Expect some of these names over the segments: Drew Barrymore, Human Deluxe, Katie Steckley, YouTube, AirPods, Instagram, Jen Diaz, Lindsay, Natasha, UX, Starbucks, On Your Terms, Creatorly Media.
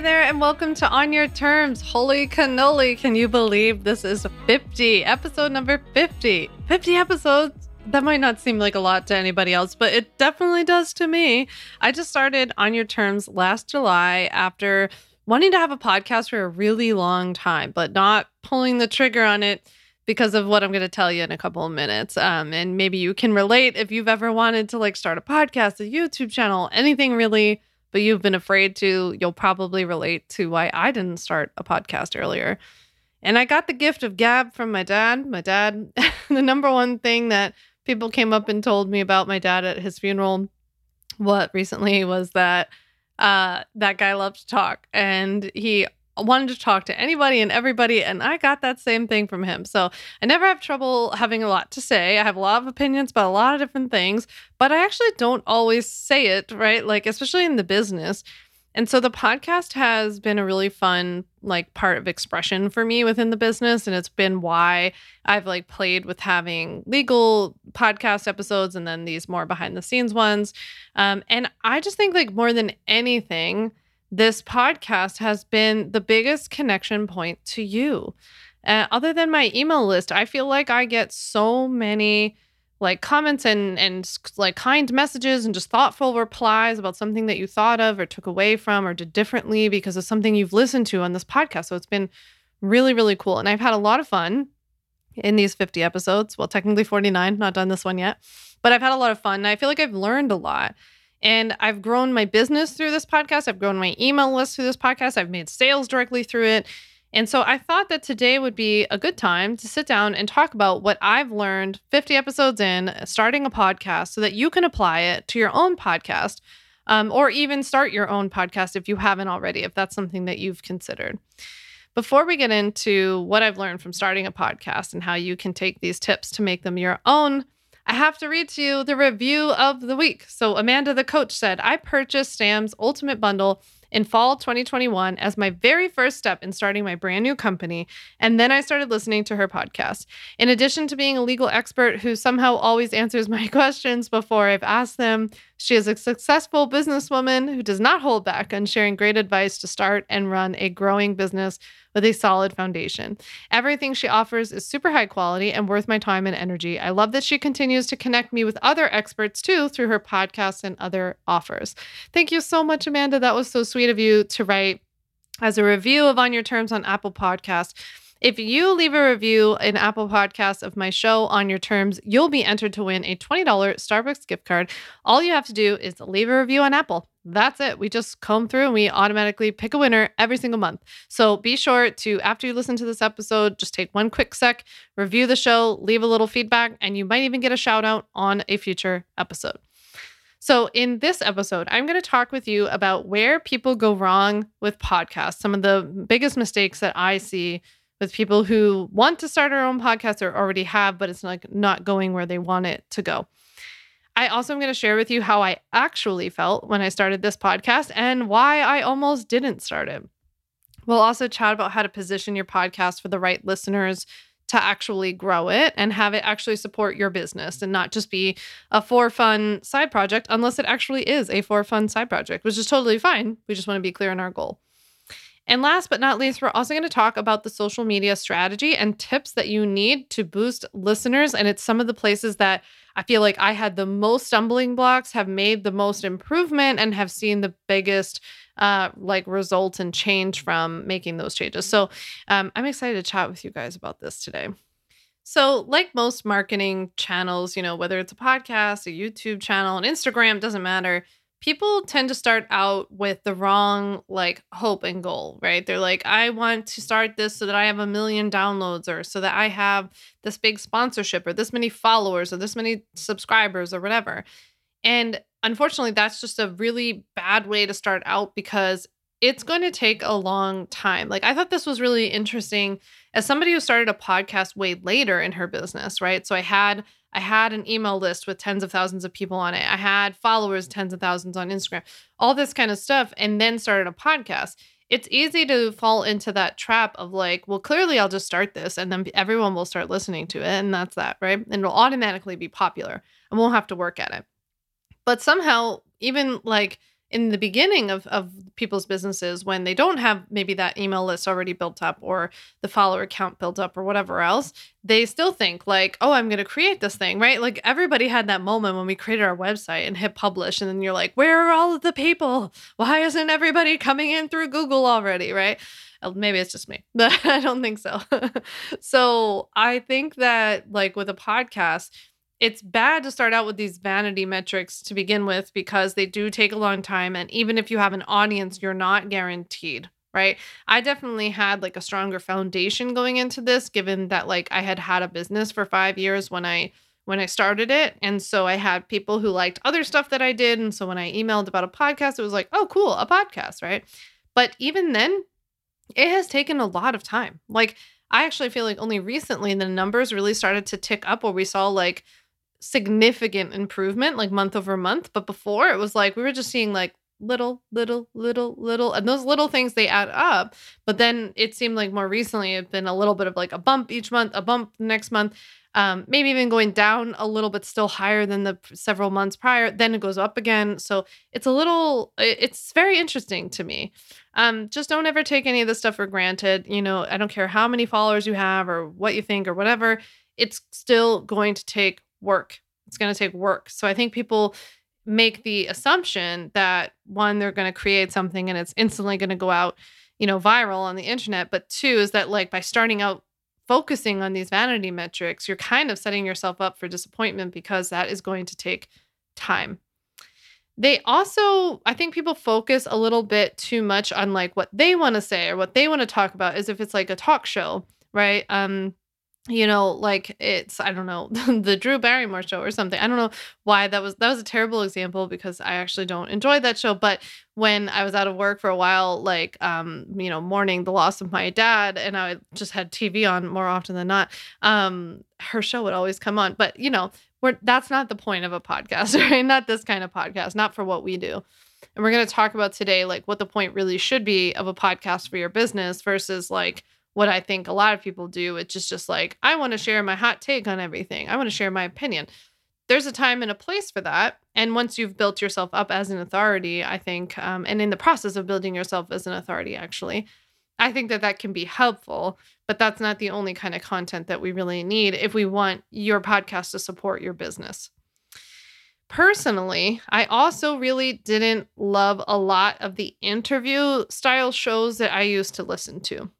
Hi there, and welcome to On Your Terms. Holy cannoli, can you believe this is 50, episode number 50. 50 episodes, that might not seem like a lot to anybody else, but it definitely does to me. I just started On Your Terms last July after wanting to have a podcast for a really long time, but not pulling the trigger on it because of what I'm going to tell you in a couple of minutes. And maybe you can relate if you've ever wanted to like start a podcast, a YouTube channel, anything really, but you've been afraid to. You'll probably relate to why I didn't start a podcast earlier. And I got the gift of gab from my dad. My dad, the number one thing that people came up and told me about my dad at his funeral recently was that that guy loved to talk. And he wanted to talk to anybody and everybody. And I got that same thing from him. So I never have trouble having a lot to say. I have a lot of opinions about a lot of different things, but I actually don't always say it, right? Like, especially in the business. And so the podcast has been a really fun, like, part of expression for me within the business. And it's been why I've like played with having legal podcast episodes and then these more behind the scenes ones. And I just think like more than anything, this podcast has been the biggest connection point to you. Other than my email list, I feel like I get so many like comments and like kind messages and just thoughtful replies about something that you thought of or took away from or did differently because of something you've listened to on this podcast. So it's been really, really cool. And I've had a lot of fun in these 50 episodes. Well, technically 49, not done this one yet, but I've had a lot of fun. And I feel like I've learned a lot. And I've grown my business through this podcast. I've grown my email list through this podcast. I've made sales directly through it. And so I thought that today would be a good time to sit down and talk about what I've learned 50 episodes in, starting a podcast, so that you can apply it to your own podcast, or even start your own podcast if you haven't already, if that's something that you've considered. Before we get into what I've learned from starting a podcast and how you can take these tips to make them your own, I have to read to you the review of the week. So Amanda, the coach, said, I purchased Sam's Ultimate Bundle in fall 2021 as my very first step in starting my brand new company. And then I started listening to her podcast. In addition to being a legal expert who somehow always answers my questions before I've asked them, she is a successful businesswoman who does not hold back on sharing great advice to start and run a growing business with a solid foundation. Everything she offers is super high quality and worth my time and energy. I love that she continues to connect me with other experts too through her podcasts and other offers. Thank you so much, Amanda. That was so sweet of you to write as a review of On Your Terms on Apple Podcasts. If you leave a review in Apple Podcasts of my show On Your Terms, you'll be entered to win a $20 Starbucks gift card. All you have to do is leave a review on Apple. That's it. We just comb through and we automatically pick a winner every single month. So be sure to, after you listen to this episode, just take one quick sec, review the show, leave a little feedback, and you might even get a shout out on a future episode. So in this episode, I'm going to talk with you about where people go wrong with podcasts, some of the biggest mistakes that I see with people who want to start their own podcast or already have, but it's like not going where they want it to go. I also am going to share with you how I actually felt when I started this podcast and why I almost didn't start it. We'll also chat about how to position your podcast for the right listeners to actually grow it and have it actually support your business and not just be a for-fun side project, unless it actually is a for-fun side project, which is totally fine. We just want to be clear on our goal. And last but not least, we're also going to talk about the social media strategy and tips that you need to boost listeners. And it's some of the places that I feel like I had the most stumbling blocks, have made the most improvement, and have seen the biggest results and change from making those changes. So I'm excited to chat with you guys about this today. So like most marketing channels, you know, whether it's a podcast, a YouTube channel, an Instagram, doesn't matter. People tend to start out with the wrong like hope and goal, right? They're like, I want to start this so that I have 1 million downloads, or so that I have this big sponsorship, or this many followers, or this many subscribers, or whatever. And unfortunately, that's just a really bad way to start out because it's going to take a long time. Like, I thought this was really interesting as somebody who started a podcast way later in her business, right? So I had an email list with tens of thousands of people on it. I had followers, tens of thousands on Instagram, all this kind of stuff, and then started a podcast. It's easy to fall into that trap of like, well, clearly I'll just start this and then everyone will start listening to it. And that's that, right? And it'll automatically be popular and won't have to work at it. But somehow, even like in the beginning of people's businesses when they don't have maybe that email list already built up or the follower count built up or whatever else, they still think like, oh, I'm going to create this thing, right? Like everybody had that moment when we created our website and hit publish and then you're like, where are all of the people? Why isn't everybody coming in through Google already, right? Maybe it's just me, but I don't think so. So I think that like with a podcast, it's bad to start out with these vanity metrics to begin with because they do take a long time. And even if you have an audience, you're not guaranteed, right? I definitely had like a stronger foundation going into this, given that like I had had a business for 5 years when I started it. And so I had people who liked other stuff that I did. And so when I emailed about a podcast, it was like, oh, cool, a podcast, right? But even then, it has taken a lot of time. Like I actually feel like only recently the numbers really started to tick up where we saw like significant improvement like month over month. But before it was like, we were just seeing like little. And those little things, they add up. But then it seemed like more recently, it's been a little bit of like a bump each month, a bump next month, maybe even going down a little bit, still higher than the several months prior. Then it goes up again. So it's a little, it's very interesting to me. Just don't ever take any of this stuff for granted. You know, I don't care how many followers you have or what you think or whatever. It's still going to take work. It's going to take work. So I think people make the assumption that one, they're going to create something and it's instantly going to go out, you know, viral on the internet. But two is that like by starting out focusing on these vanity metrics, you're kind of setting yourself up for disappointment because that is going to take time. They also, I think people focus a little bit too much on like what they want to say or what they want to talk about as if it's like a talk show, right? You know, like it's, I don't know, the Drew Barrymore show or something. I don't know why that was a terrible example because I actually don't enjoy that show. But when I was out of work for a while, like, you know, mourning the loss of my dad and I just had TV on more often than not, her show would always come on. But, you know, that's not the point of a podcast, right? Not this kind of podcast, not for what we do. And we're going to talk about today, like what the point really should be of a podcast for your business versus like what I think a lot of people do, it's just like, I want to share my hot take on everything. I want to share my opinion. There's a time and a place for that. And once you've built yourself up as an authority, I think, and in the process of building yourself as an authority, actually, I think that can be helpful, but that's not the only kind of content that we really need if we want your podcast to support your business. Personally, I also really didn't love a lot of the interview style shows that I used to listen to.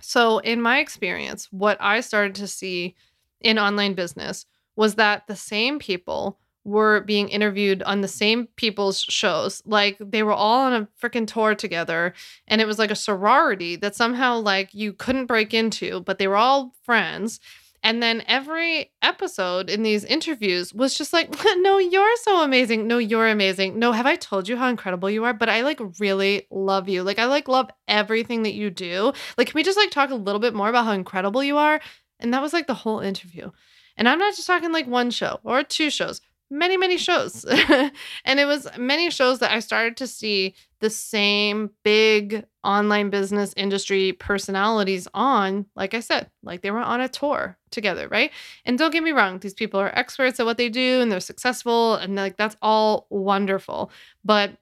So in my experience, what I started to see in online business was that the same people were being interviewed on the same people's shows. Like they were all on a freaking tour together and it was like a sorority that somehow like you couldn't break into, but they were all friends. And then every episode in these interviews was just like, no, you're so amazing. No, you're amazing. No, have I told you how incredible you are? But I like really love you. Like I like love everything that you do. Like, can we just like talk a little bit more about how incredible you are? And that was like the whole interview. And I'm not just talking like one show or two shows, many, many shows. And it was many shows that I started to see the same big online business industry personalities on, like I said, like they were on a tour together, right? And don't get me wrong, these people are experts at what they do and they're successful and like that's all wonderful. But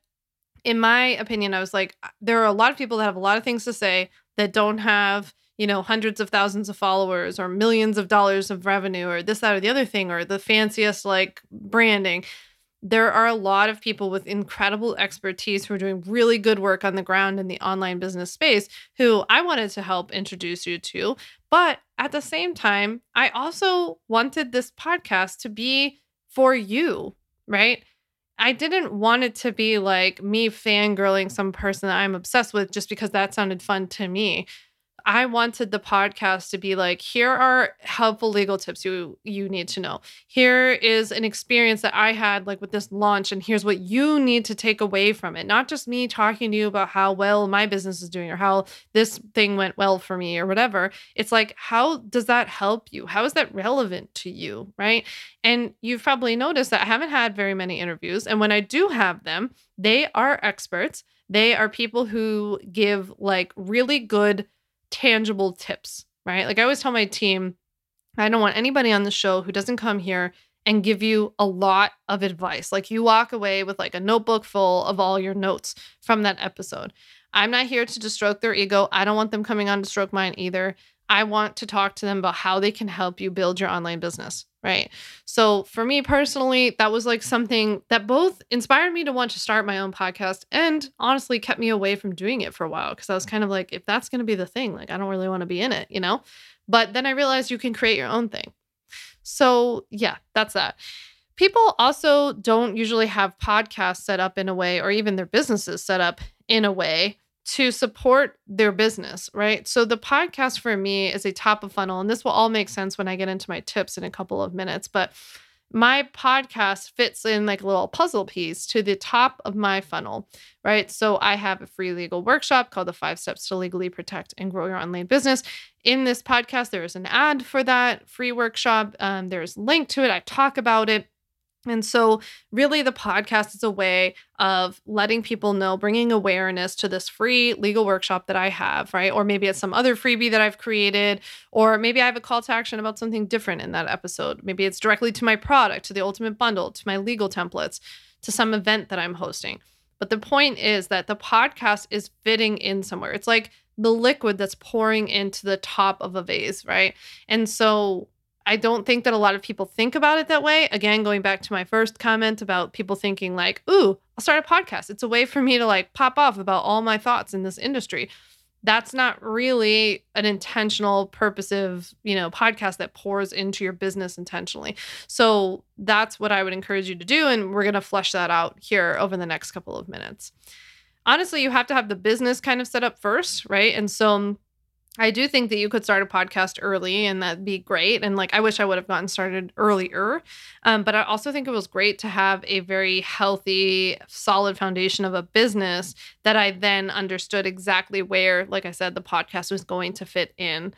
in my opinion, I was like, there are a lot of people that have a lot of things to say that don't have, you know, hundreds of thousands of followers or millions of dollars of revenue or this, that, or the other thing, or the fanciest like branding. There are a lot of people with incredible expertise who are doing really good work on the ground in the online business space who I wanted to help introduce you to. But at the same time, I also wanted this podcast to be for you, right? I didn't want it to be like me fangirling some person that I'm obsessed with just because that sounded fun to me. I wanted the podcast to be like, here are helpful legal tips you need to know. Here is an experience that I had like with this launch, and here's what you need to take away from it. Not just me talking to you about how well my business is doing or how this thing went well for me or whatever. It's like, how does that help you? How is that relevant to you, right? And you've probably noticed that I haven't had very many interviews. And when I do have them, they are experts. They are people who give like really good tangible tips, right? Like I always tell my team, I don't want anybody on the show who doesn't come here and give you a lot of advice. Like, you walk away with like a notebook full of all your notes from that episode. I'm not here to stroke their ego. I don't want them coming on to stroke mine either. I want to talk to them about how they can help you build your online business, right? So for me personally, that was like something that both inspired me to want to start my own podcast and honestly kept me away from doing it for a while, because I was kind of like, if that's going to be the thing, like, I don't really want to be in it, you know? But then I realized you can create your own thing. So yeah, that's that. People also don't usually have podcasts set up in a way, or even their businesses set up in a way to support their business, right? So the podcast for me is a top of funnel, and this will all make sense when I get into my tips in a couple of minutes, but my podcast fits in like a little puzzle piece to the top of my funnel, right? So I have a free legal workshop called The 5 Steps to Legally Protect and Grow Your Online Business. In this podcast, there is an ad for that free workshop. There's a link to it. I talk about it. And so really the podcast is a way of letting people know, bringing awareness to this free legal workshop that I have, right? Or maybe it's some other freebie that I've created, or maybe I have a call to action about something different in that episode. Maybe it's directly to my product, to the Ultimate Bundle, to my legal templates, to some event that I'm hosting. But the point is that the podcast is fitting in somewhere. It's like the liquid that's pouring into the top of a vase, right? And so I don't think that a lot of people think about it that way. Again, going back to my first comment about people thinking like, ooh, I'll start a podcast. It's a way for me to like pop off about all my thoughts in this industry. That's not really an intentional, purposive, podcast that pours into your business intentionally. So that's what I would encourage you to do. And we're going to flesh that out here over the next couple of minutes. Honestly, you have to have the business kind of set up first, right? And so I do think that you could start a podcast early, and that'd be great. And like, I wish I would have gotten started earlier. But I also think it was great to have a very healthy, solid foundation of a business that I then understood exactly where, like I said, the podcast was going to fit in.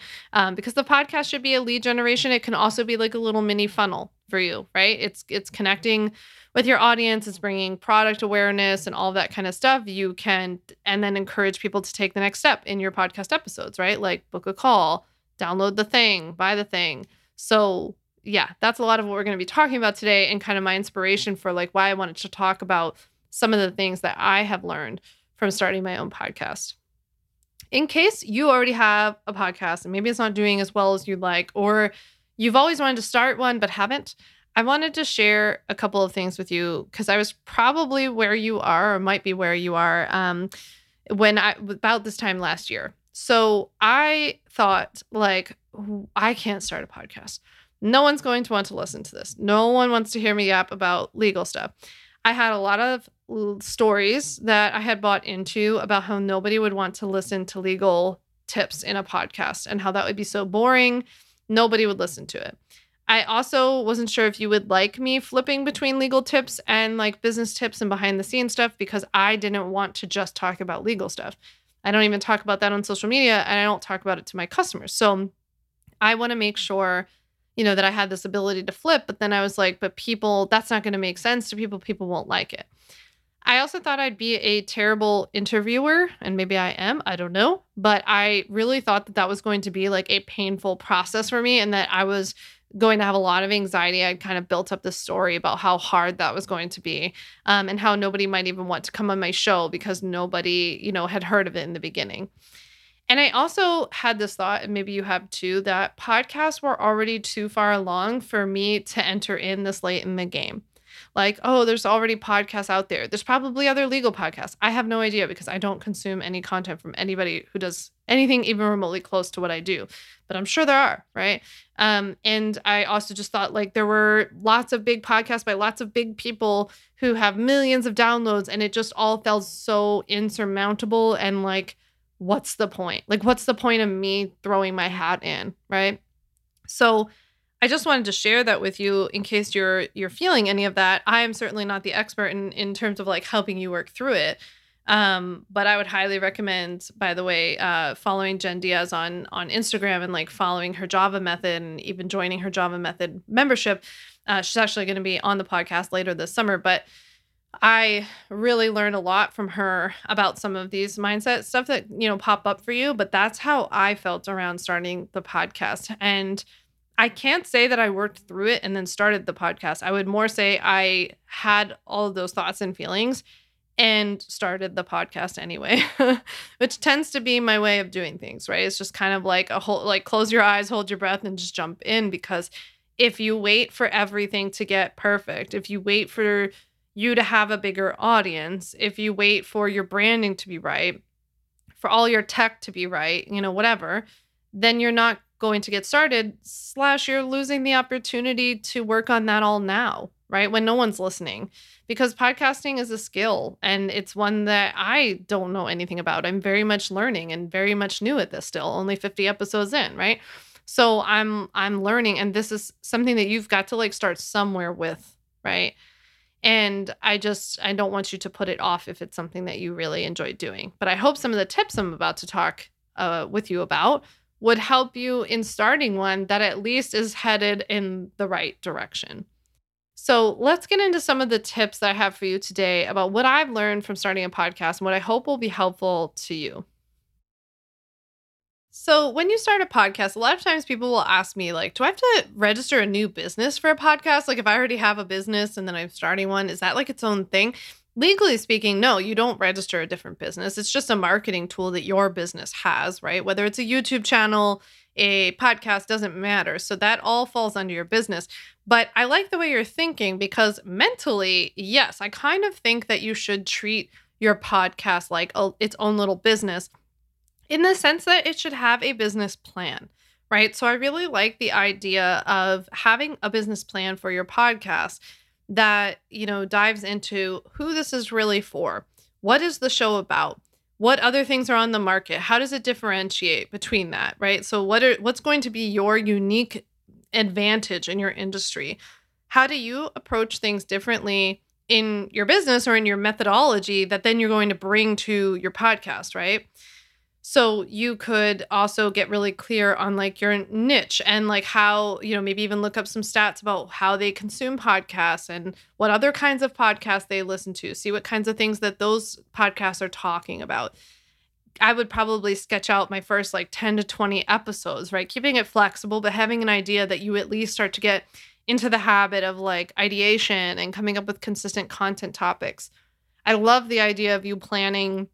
Because the podcast should be a lead generation. It can also be like a little mini funnel for you, right? It's connecting with your audience. It's bringing product awareness and all that kind of stuff. You can, and then encourage people to take the next step in your podcast episodes, right? Like book a call, download the thing, buy the thing. So yeah, that's a lot of what we're going to be talking about today, and kind of my inspiration for like why I wanted to talk about some of the things that I have learned from starting my own podcast. In case you already have a podcast and maybe it's not doing as well as you'd like, or you've always wanted to start one but haven't, I wanted to share a couple of things with you, because I was probably where you are, or might be where you are, about this time last year. So I thought, like, I can't start a podcast. No one's going to want to listen to this. No one wants to hear me yap about legal stuff. I had a lot of stories that I had bought into about how nobody would want to listen to legal tips in a podcast and how that would be so boring. Nobody would listen to it. I also wasn't sure if you would like me flipping between legal tips and like business tips and behind the scenes stuff, because I didn't want to just talk about legal stuff. I don't even talk about that on social media, and I don't talk about it to my customers. So I want to make sure, that I had this ability to flip, but then I was like, but people, that's not going to make sense to people. People won't like it. I also thought I'd be a terrible interviewer, and maybe I am, I don't know, but I really thought that was going to be like a painful process for me, and that I was going to have a lot of anxiety. I'd kind of built up this story about how hard that was going to be, and how nobody might even want to come on my show because nobody, had heard of it in the beginning. And I also had this thought, and maybe you have too, that podcasts were already too far along for me to enter in this late in the game. Like, oh, there's already podcasts out there. There's probably other legal podcasts. I have no idea, because I don't consume any content from anybody who does anything even remotely close to what I do. But I'm sure there are, right? And I also just thought like there were lots of big podcasts by lots of big people who have millions of downloads, and it just all felt so insurmountable. And like, what's the point? Like, what's the point of me throwing my hat in, right? So I just wanted to share that with you in case you're feeling any of that. I am certainly not the expert in terms of like helping you work through it. But I would highly recommend, by the way, following Jen Diaz on Instagram, and like following her Java Method, and even joining her Java Method membership. She's actually going to be on the podcast later this summer, but I really learned a lot from her about some of these mindset stuff that, pop up for you. But that's how I felt around starting the podcast. And I can't say that I worked through it and then started the podcast. I would more say I had all of those thoughts and feelings and started the podcast anyway, which tends to be my way of doing things, right? It's just kind of like a whole, like, close your eyes, hold your breath, and just jump in. Because if you wait for everything to get perfect, if you wait for you to have a bigger audience, if you wait for your branding to be right, for all your tech to be right, you know, whatever, then you're not going to get started, slash you're losing the opportunity to work on that all now, right? When no one's listening, because podcasting is a skill and it's one that I don't know anything about. I'm very much learning and very much new at this still, only 50 episodes in, right? So I'm learning, and this is something that you've got to like start somewhere with, right? And I don't want you to put it off if it's something that you really enjoy doing. But I hope some of the tips I'm about to talk with you about would help you in starting one that at least is headed in the right direction. So let's get into some of the tips that I have for you today about what I've learned from starting a podcast and what I hope will be helpful to you. So when you start a podcast, a lot of times people will ask me, like, do I have to register a new business for a podcast? Like, if I already have a business and then I'm starting one, is that like its own thing? Legally speaking, no, you don't register a different business. It's just a marketing tool that your business has, right? Whether it's a YouTube channel, a podcast, doesn't matter. So that all falls under your business. But I like the way you're thinking, because mentally, yes, I kind of think that you should treat your podcast like its own little business, in the sense that it should have a business plan, right? So I really like the idea of having a business plan for your podcast that, you know, dives into who this is really for. What is the show about? What other things are on the market? How does it differentiate between that, right? So what's going to be your unique advantage in your industry? How do you approach things differently in your business or in your methodology that then you're going to bring to your podcast, right? So you could also get really clear on like your niche and like how, you know, maybe even look up some stats about how they consume podcasts and what other kinds of podcasts they listen to. See what kinds of things that those podcasts are talking about. I would probably sketch out my first like 10 to 20 episodes, right? Keeping it flexible, but having an idea that you at least start to get into the habit of like ideation and coming up with consistent content topics. I love the idea of you planning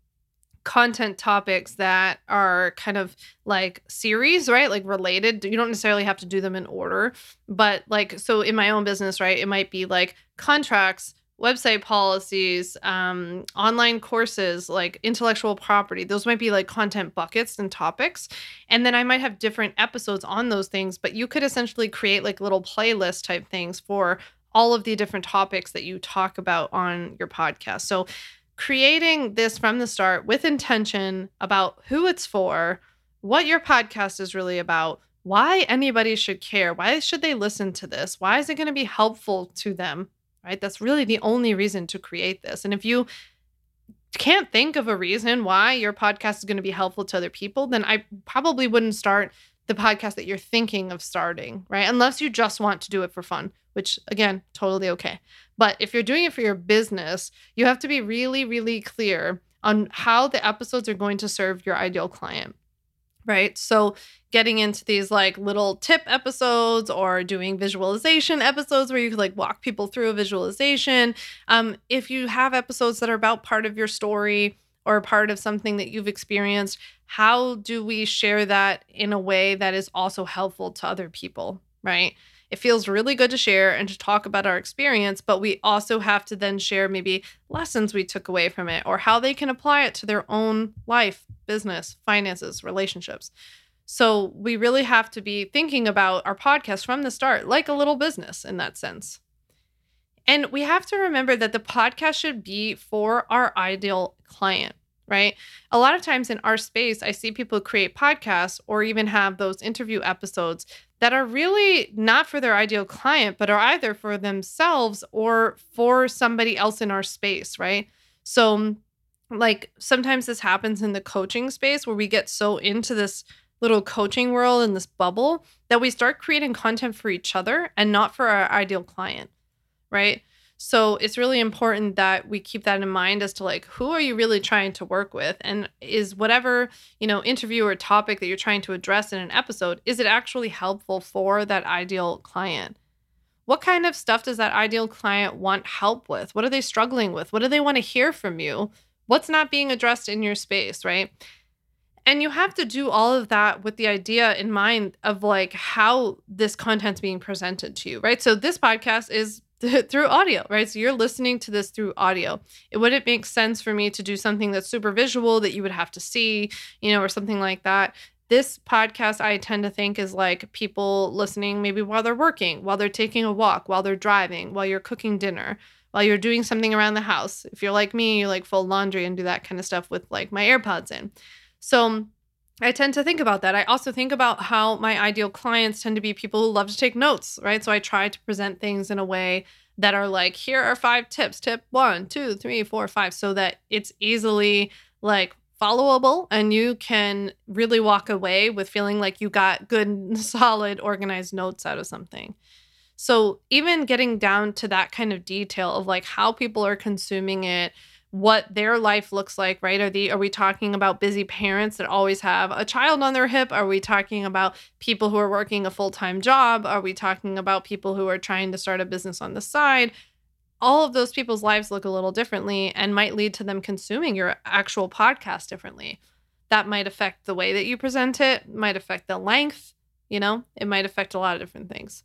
content topics that are kind of like series, right? Like related. You don't necessarily have to do them in order, but like, so in my own business, right, it might be like contracts, website policies, online courses, like intellectual property. Those might be like content buckets and topics. And then I might have different episodes on those things, but you could essentially create like little playlist type things for all of the different topics that you talk about on your podcast. So creating this from the start with intention about who it's for, what your podcast is really about, why anybody should care, why should they listen to this, why is it going to be helpful to them, right? That's really the only reason to create this. And if you can't think of a reason why your podcast is going to be helpful to other people, then I probably wouldn't start the podcast that you're thinking of starting, right? Unless you just want to do it for fun, which again, totally okay. But if you're doing it for your business, you have to be really, really clear on how the episodes are going to serve your ideal client, right? So getting into these like little tip episodes or doing visualization episodes where you could like walk people through a visualization. If you have episodes that are about part of your story or part of something that you've experienced, how do we share that in a way that is also helpful to other people, right? It feels really good to share and to talk about our experience, but we also have to then share maybe lessons we took away from it or how they can apply it to their own life, business, finances, relationships. So we really have to be thinking about our podcast from the start, like a little business in that sense. And we have to remember that the podcast should be for our ideal client, right? A lot of times in our space, I see people create podcasts or even have those interview episodes that are really not for their ideal client, but are either for themselves or for somebody else in our space, right? So like sometimes this happens in the coaching space where we get so into this little coaching world and this bubble that we start creating content for each other and not for our ideal client, right? So it's really important that we keep that in mind as to like, who are you really trying to work with? And is whatever, you know, interview or topic that you're trying to address in an episode, is it actually helpful for that ideal client? What kind of stuff does that ideal client want help with? What are they struggling with? What do they want to hear from you? What's not being addressed in your space, right? And you have to do all of that with the idea in mind of like how this content's being presented to you, right? So this podcast is through audio, right? So you're listening to this through audio. It wouldn't make sense for me to do something that's super visual that you would have to see, you know, or something like that. This podcast, I tend to think, is like people listening maybe while they're working, while they're taking a walk, while they're driving, while you're cooking dinner, while you're doing something around the house. If you're like me, you like fold laundry and do that kind of stuff with like my AirPods in. So I tend to think about that. I also think about how my ideal clients tend to be people who love to take notes, right? So I try to present things in a way that are like, here are 5 tips, tip 1, 2, 3, 4, 5, so that it's easily like followable and you can really walk away with feeling like you got good, solid, organized notes out of something. So even getting down to that kind of detail of like how people are consuming it, what their life looks like, right? Are we talking about busy parents that always have a child on their hip? Are we talking about people who are working a full-time job? Are we talking about people who are trying to start a business on the side? All of those people's lives look a little differently and might lead to them consuming your actual podcast differently. That might affect the way that you present it, might affect the length, you know, it might affect a lot of different things.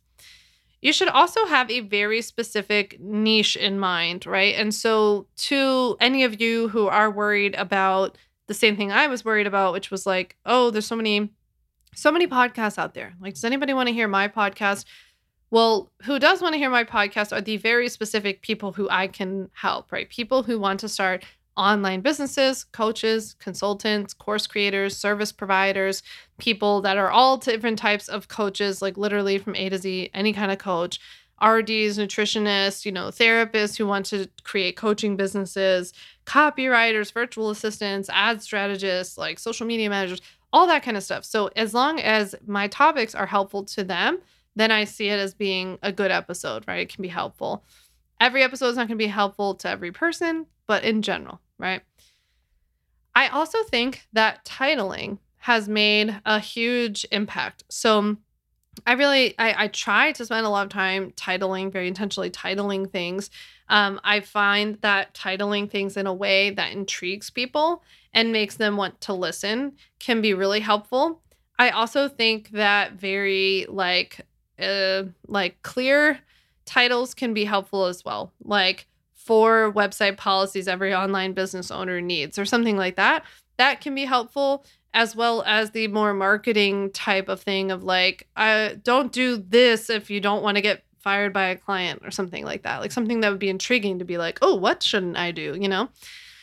You should also have a very specific niche in mind, right? And so to any of you who are worried about the same thing I was worried about, which was like, oh, there's so many podcasts out there. Like, does anybody want to hear my podcast? Well, who does want to hear my podcast are the very specific people who I can help, right? People who want to start online businesses, coaches, consultants, course creators, service providers, people that are all different types of coaches, like literally from A to Z, any kind of coach, RDs, nutritionists, you know, therapists who want to create coaching businesses, copywriters, virtual assistants, ad strategists, like social media managers, all that kind of stuff. So as long as my topics are helpful to them, then I see it as being a good episode, right? It can be helpful. Every episode is not going to be helpful to every person, but in general, right? I also think that titling has made a huge impact. So I try to spend a lot of time titling, very intentionally titling things. I find that titling things in a way that intrigues people and makes them want to listen can be really helpful. I also think that very like clear titles can be helpful as well. Like, 4 website policies every online business owner needs, or something like that. That can be helpful, as well as the more marketing type of thing of like, don't do this if you don't want to get fired by a client or something like that. Like something that would be intriguing to be like, oh, what shouldn't I do? You know?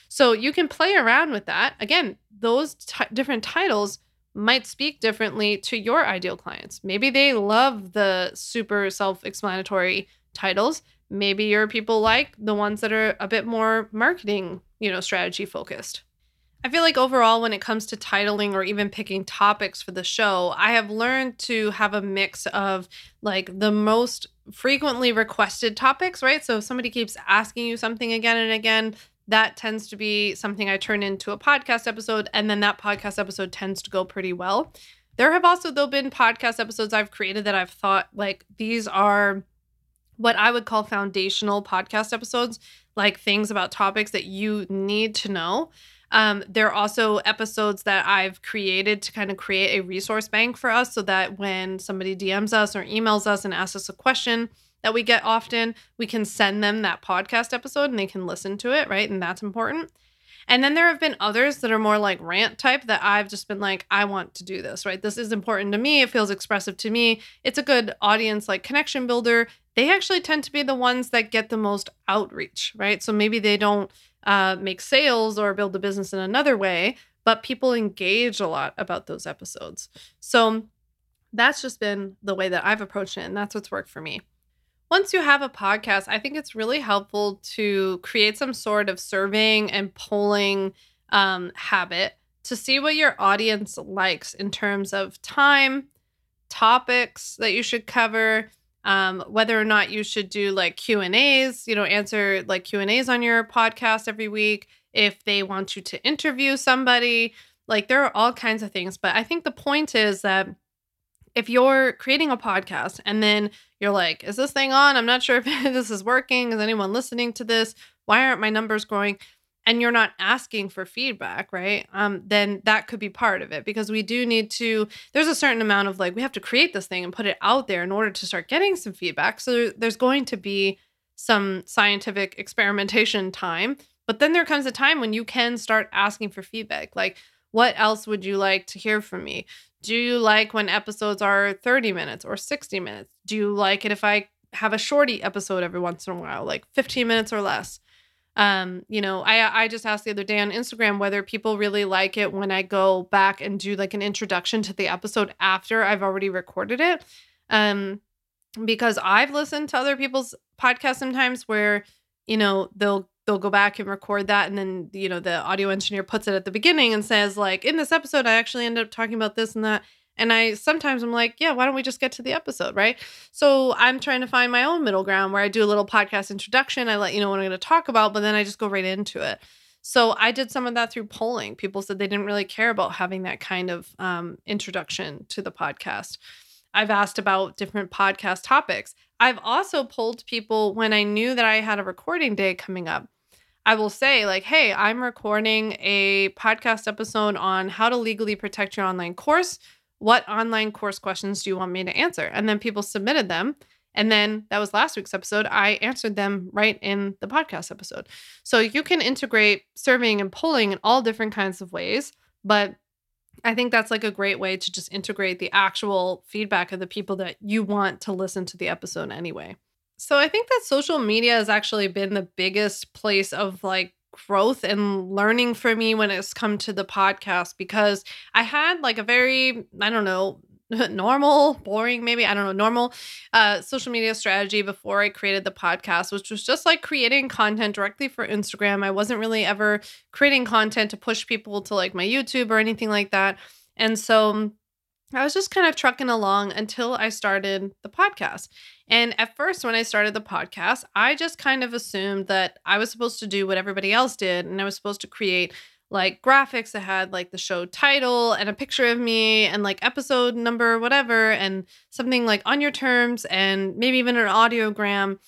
So you can play around with that. Again, those different titles might speak differently to your ideal clients. Maybe they love the super self-explanatory titles. Maybe your people like the ones that are a bit more marketing, you know, strategy focused. I feel like overall, when it comes to titling or even picking topics for the show, I have learned to have a mix of like the most frequently requested topics, right? So if somebody keeps asking you something again and again, that tends to be something I turn into a podcast episode. And then that podcast episode tends to go pretty well. There have also, though, been podcast episodes I've created that I've thought like these are what I would call foundational podcast episodes, like things about topics that you need to know. There are also episodes that I've created to kind of create a resource bank for us so that when somebody DMs us or emails us and asks us a question that we get often, we can send them that podcast episode and they can listen to it, right? And that's important. And then there have been others that are more like rant type that I've just been like, I want to do this, right? This is important to me. It feels expressive to me. It's a good audience, like connection builder. They actually tend to be the ones that get the most outreach, right? So maybe they don't make sales or build a business in another way, but people engage a lot about those episodes. So that's just been the way that I've approached it, and that's what's worked for me. Once you have a podcast, I think it's really helpful to create some sort of surveying and polling habit to see what your audience likes in terms of time, topics that you should cover, whether or not you should do like Q&As, you know, answer like Q&As on your podcast every week, if they want you to interview somebody, like there are all kinds of things. But I think the point is that if you're creating a podcast and then you're like, is this thing on? I'm not sure if this is working. Is anyone listening to this? Why aren't my numbers growing? And you're not asking for feedback, right? Then that could be part of it, because we do need to, there's a certain amount of like, we have to create this thing and put it out there in order to start getting some feedback. So there's going to be some scientific experimentation time, but then there comes a time when you can start asking for feedback. Like, what else would you like to hear from me? Do you like when episodes are 30 minutes or 60 minutes? Do you like it if I have a shorty episode every once in a while, like 15 minutes or less? You know, I just asked the other day on Instagram whether people really like it when I go back and do like an introduction to the episode after I've already recorded it. Because I've listened to other people's podcasts sometimes where, you know, they'll go back and record that. And then, you know, the audio engineer puts it at the beginning and says like, in this episode, I actually ended up talking about this and that. And I'm like, yeah, why don't we just get to the episode, right? So I'm trying to find my own middle ground where I do a little podcast introduction. I let you know what I'm going to talk about, but then I just go right into it. So I did some of that through polling. People said they didn't really care about having that kind of introduction to the podcast. I've asked about different podcast topics. I've also polled people when I knew that I had a recording day coming up. I will say like, hey, I'm recording a podcast episode on how to legally protect your online course. What online course questions do you want me to answer? And then people submitted them. And then that was last week's episode. I answered them right in the podcast episode. So you can integrate surveying and polling in all different kinds of ways. But I think that's like a great way to just integrate the actual feedback of the people that you want to listen to the episode anyway. So I think that social media has actually been the biggest place of like growth and learning for me when it's come to the podcast, because I had like a very, I don't know, normal, boring, maybe, I don't know, normal social media strategy before I created the podcast, which was just like creating content directly for Instagram. I wasn't really ever creating content to push people to like my YouTube or anything like that. And so I was just kind of trucking along until I started the podcast. And at first, when I started the podcast, I just kind of assumed that I was supposed to do what everybody else did. And I was supposed to create like graphics that had like the show title and a picture of me and like episode number, whatever, and something like On Your Terms and maybe even an audiogram.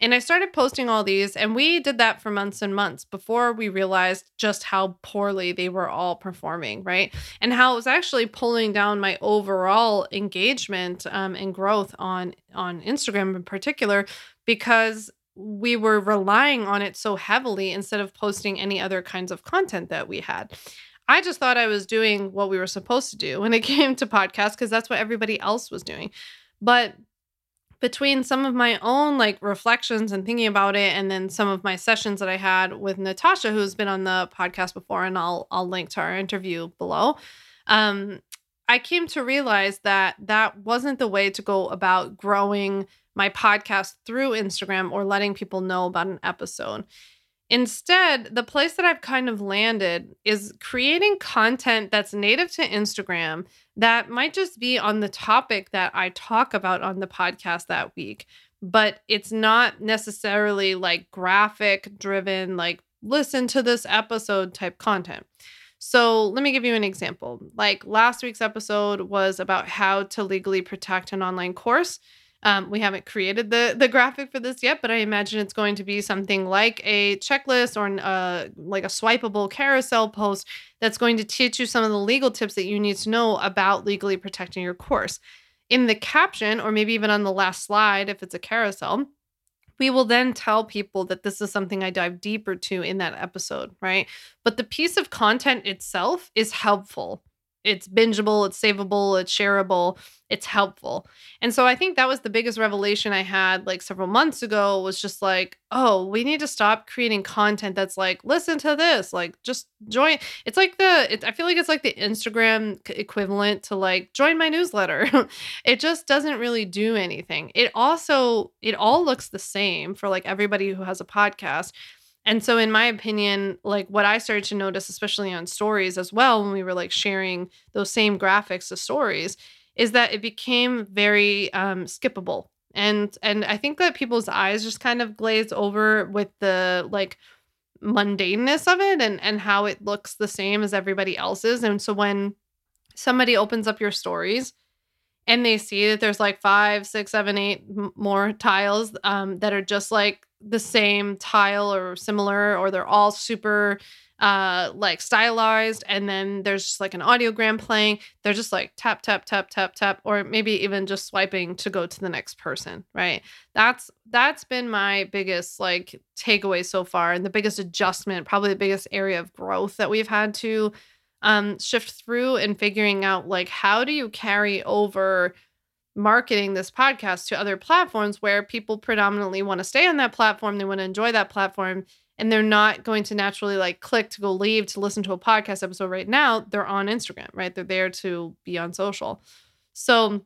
And I started posting all these, and we did that for months and months before we realized just how poorly they were all performing, right? And how it was actually pulling down my overall engagement and growth on Instagram in particular, because we were relying on it so heavily instead of posting any other kinds of content that we had. I just thought I was doing what we were supposed to do when it came to podcasts, because that's what everybody else was doing. But between some of my own like reflections and thinking about it, and then some of my sessions that I had with Natasha, who's been on the podcast before, and I'll link to our interview below, I came to realize that that wasn't the way to go about growing my podcast through Instagram or letting people know about an episode. Instead, the place that I've kind of landed is creating content that's native to Instagram that might just be on the topic that I talk about on the podcast that week, but it's not necessarily like graphic driven, like listen to this episode type content. So let me give you an example. Like last week's episode was about how to legally protect an online course. We haven't created the graphic for this yet, but I imagine it's going to be something like a checklist or like a swipeable carousel post that's going to teach you some of the legal tips that you need to know about legally protecting your course. In the caption, or maybe even on the last slide, if it's a carousel, we will then tell people that this is something I dive deeper to in that episode, right? But the piece of content itself is helpful. It's bingeable, it's savable, it's shareable, it's helpful. And so I think that was the biggest revelation I had like several months ago, was just like, oh, we need to stop creating content that's like, listen to this, like just join. It's like I feel like it's like the Instagram equivalent to like, join my newsletter. It just doesn't really do anything. It all looks the same for like everybody who has a podcast. And so in my opinion, like what I started to notice, especially on stories as well, when we were like sharing those same graphics to stories, is that it became very skippable. And I think that people's eyes just kind of glaze over with the like mundaneness of it and how it looks the same as everybody else's. And so when somebody opens up your stories and they see that there's like 5, 6, 7, 8 more tiles that are just like the same tile or similar, or they're all super like stylized, and then there's just like an audiogram playing, they're just like tap, tap, tap, tap, tap, or maybe even just swiping to go to the next person, right? That's been my biggest like takeaway so far, and the biggest adjustment, probably the biggest area of growth that we've had to shift through, and figuring out like, how do you carry over marketing this podcast to other platforms where people predominantly want to stay on that platform, they want to enjoy that platform, and they're not going to naturally like click to go leave to listen to a podcast episode right now. They're on Instagram, right? They're there to be on social. So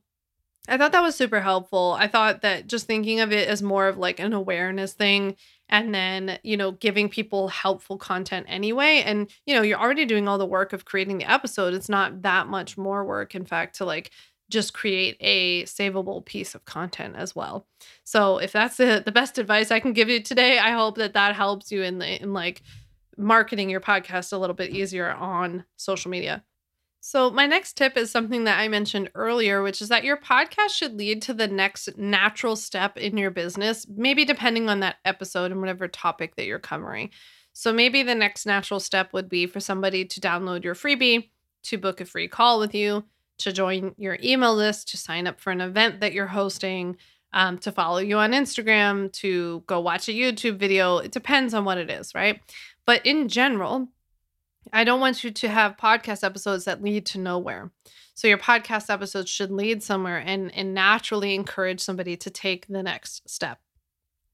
I thought that was super helpful. I thought that just thinking of it as more of like an awareness thing, and then, you know, giving people helpful content anyway. And, you know, you're already doing all the work of creating the episode. It's not that much more work, in fact, to like just create a savable piece of content as well. So if that's the best advice I can give you today, I hope that that helps you in like marketing your podcast a little bit easier on social media. So my next tip is something that I mentioned earlier, which is that your podcast should lead to the next natural step in your business, maybe depending on that episode and whatever topic that you're covering. So maybe the next natural step would be for somebody to download your freebie, to book a free call with you, to join your email list, to sign up for an event that you're hosting, to follow you on Instagram, to go watch a YouTube video. It depends on what it is, right? But in general, I don't want you to have podcast episodes that lead to nowhere. So your podcast episodes should lead somewhere and naturally encourage somebody to take the next step.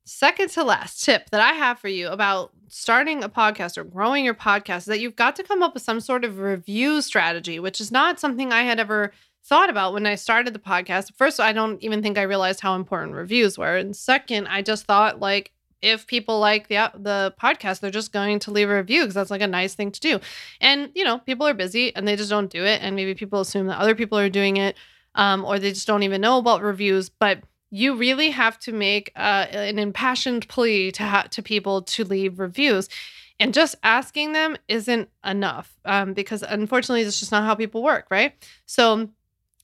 Second to last tip that I have for you about starting a podcast or growing your podcast is that you've got to come up with some sort of review strategy, which is not something I had ever thought about when I started the podcast. First, I don't even think I realized how important reviews were. And second, I just thought like, if people like the podcast, they're just going to leave a review because that's like a nice thing to do. And, you know, people are busy and they just don't do it. And maybe people assume that other people are doing it, or they just don't even know about reviews. But you really have to make an impassioned plea to people to leave reviews. And just asking them isn't enough, because unfortunately, that's just not how people work, right? So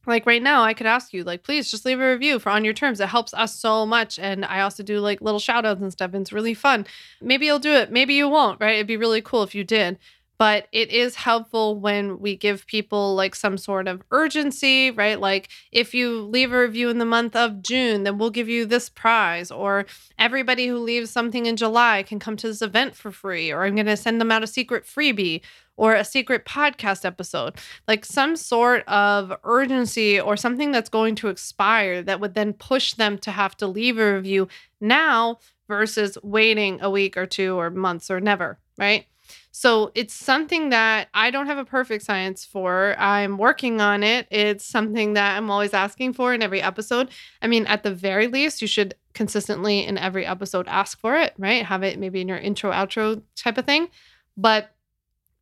like right now, I could ask you, like, please just leave a review for On Your Terms. It helps us so much. And I also do like little shout outs and stuff. And it's really fun. Maybe you'll do it. Maybe you won't, right? It'd be really cool if you did. But it is helpful when we give people like some sort of urgency, right? Like if you leave a review in the month of June, then we'll give you this prize, or everybody who leaves something in July can come to this event for free, or I'm going to send them out a secret freebie or a secret podcast episode, like some sort of urgency or something that's going to expire that would then push them to have to leave a review now versus waiting a week or two or months or never, right? So it's something that I don't have a perfect science for. I'm working on it. It's something that I'm always asking for in every episode. I mean, at the very least, you should consistently in every episode ask for it, right? Have it maybe in your intro, outro type of thing. But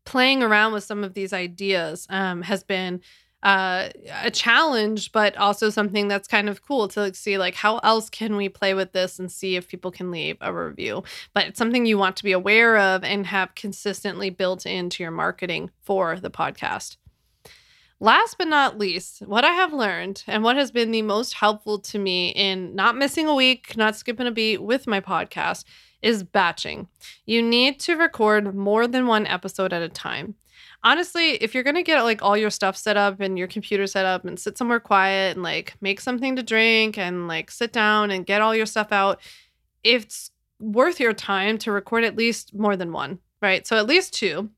playing around with some of these ideas has been a challenge, but also something that's kind of cool to like, see like how else can we play with this and see if people can leave a review. But it's something you want to be aware of and have consistently built into your marketing for the podcast. Last but not least, what I have learned and what has been the most helpful to me in not missing a week, not skipping a beat with my podcast is batching. You need to record more than one episode at a time. Honestly, if you're going to get like all your stuff set up and your computer set up and sit somewhere quiet and like make something to drink and like sit down and get all your stuff out, it's worth your time to record at least more than one, right? So at least two.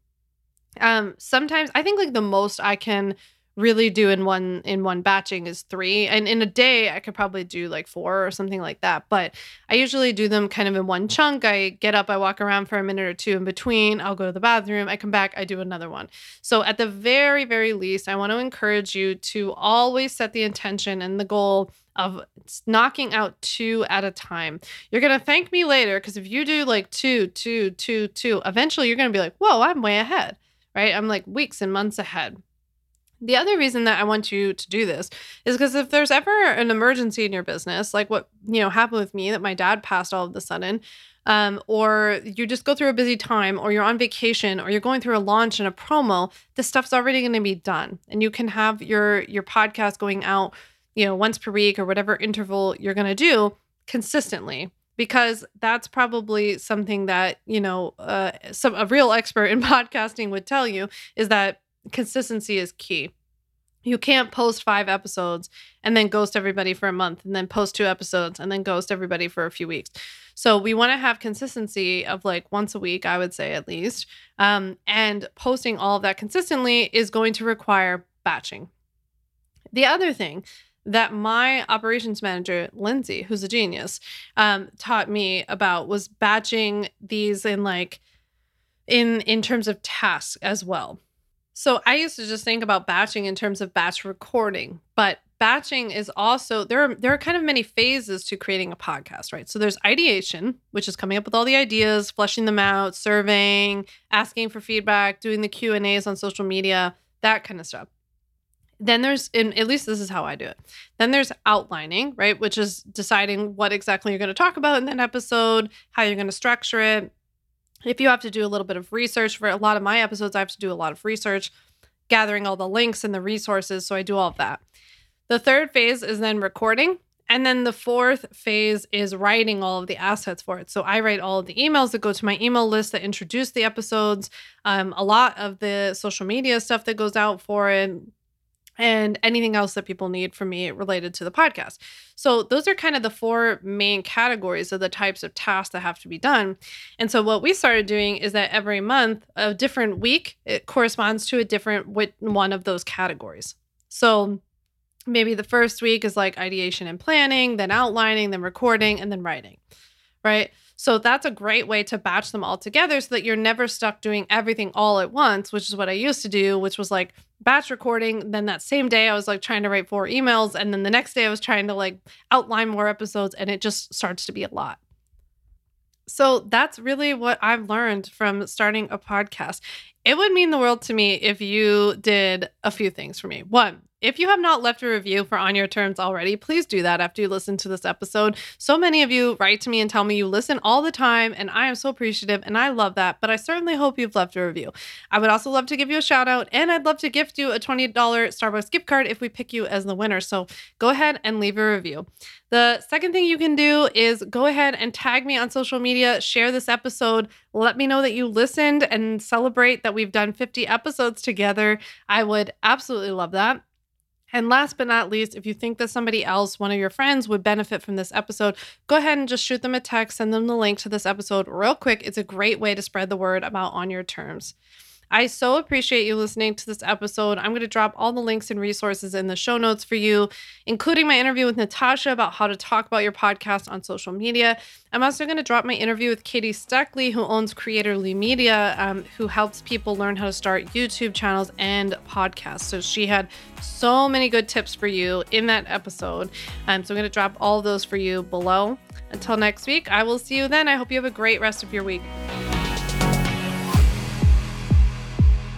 Sometimes I think like the most I can really do in one batching is 3. And in a day, I could probably do like 4 or something like that. But I usually do them kind of in one chunk. I get up, I walk around for a minute or two in between. I'll go to the bathroom. I come back, I do another one. So at the very, very least, I want to encourage you to always set the intention and the goal of knocking out 2 at a time. You're going to thank me later, because if you do like 2, eventually you're going to be like, whoa, I'm way ahead, right? I'm like weeks and months ahead. The other reason that I want you to do this is because if there's ever an emergency in your business, like what, you know, happened with me, that my dad passed all of a sudden, or you just go through a busy time, or you're on vacation, or you're going through a launch and a promo, this stuff's already going to be done. And you can have your podcast going out, you know, once per week or whatever interval you're going to do consistently, because that's probably something that, you know, a real expert in podcasting would tell you, is that consistency is key. You can't post 5 episodes and then ghost everybody for a month, and then post 2 episodes and then ghost everybody for a few weeks. So we want to have consistency of like once a week, I would say at least. And posting all of that consistently is going to require batching. The other thing that my operations manager, Lindsay, who's a genius, taught me about was batching these in like in terms of tasks as well. So I used to just think about batching in terms of batch recording, but batching is also, there are kind of many phases to creating a podcast, right? So there's ideation, which is coming up with all the ideas, fleshing them out, surveying, asking for feedback, doing the Q&As on social media, that kind of stuff. Then there's, and at least this is how I do it, then there's outlining, right? Which is deciding what exactly you're going to talk about in that episode, how you're going to structure it. If you have to do a little bit of research, for a lot of my episodes, I have to do a lot of research, gathering all the links and the resources. So I do all of that. The third phase is then recording. And then the fourth phase is writing all of the assets for it. So I write all of the emails that go to my email list that introduce the episodes, a lot of the social media stuff that goes out for it, and anything else that people need from me related to the podcast. So those are kind of the 4 main categories of the types of tasks that have to be done. And so what we started doing is that every month, a different week, it corresponds to a different one of those categories. So maybe the first week is like ideation and planning, then outlining, then recording, and then writing, right? So that's a great way to batch them all together so that you're never stuck doing everything all at once, which is what I used to do, which was like batch recording. Then that same day I was like trying to write 4 emails. And then the next day I was trying to like outline more episodes, and it just starts to be a lot. So that's really what I've learned from starting a podcast. It would mean the world to me if you did a few things for me. 1, if you have not left a review for On Your Terms already, please do that after you listen to this episode. So many of you write to me and tell me you listen all the time, and I am so appreciative, and I love that, but I certainly hope you've left a review. I would also love to give you a shout out, and I'd love to gift you a $20 Starbucks gift card if we pick you as the winner. So go ahead and leave a review. The second thing you can do is go ahead and tag me on social media, share this episode, let me know that you listened, and celebrate that we've done 50 episodes together. I would absolutely love that. And last but not least, if you think that somebody else, one of your friends, would benefit from this episode, go ahead and just shoot them a text, send them the link to this episode real quick. It's a great way to spread the word about On Your Terms. I so appreciate you listening to this episode. I'm going to drop all the links and resources in the show notes for you, including my interview with Natasha about how to talk about your podcast on social media. I'm also going to drop my interview with Katie Steckley, who owns Creatorly Media, who helps people learn how to start YouTube channels and podcasts. So she had so many good tips for you in that episode. So I'm going to drop all those for you below. Until next week, I will see you then. I hope you have a great rest of your week.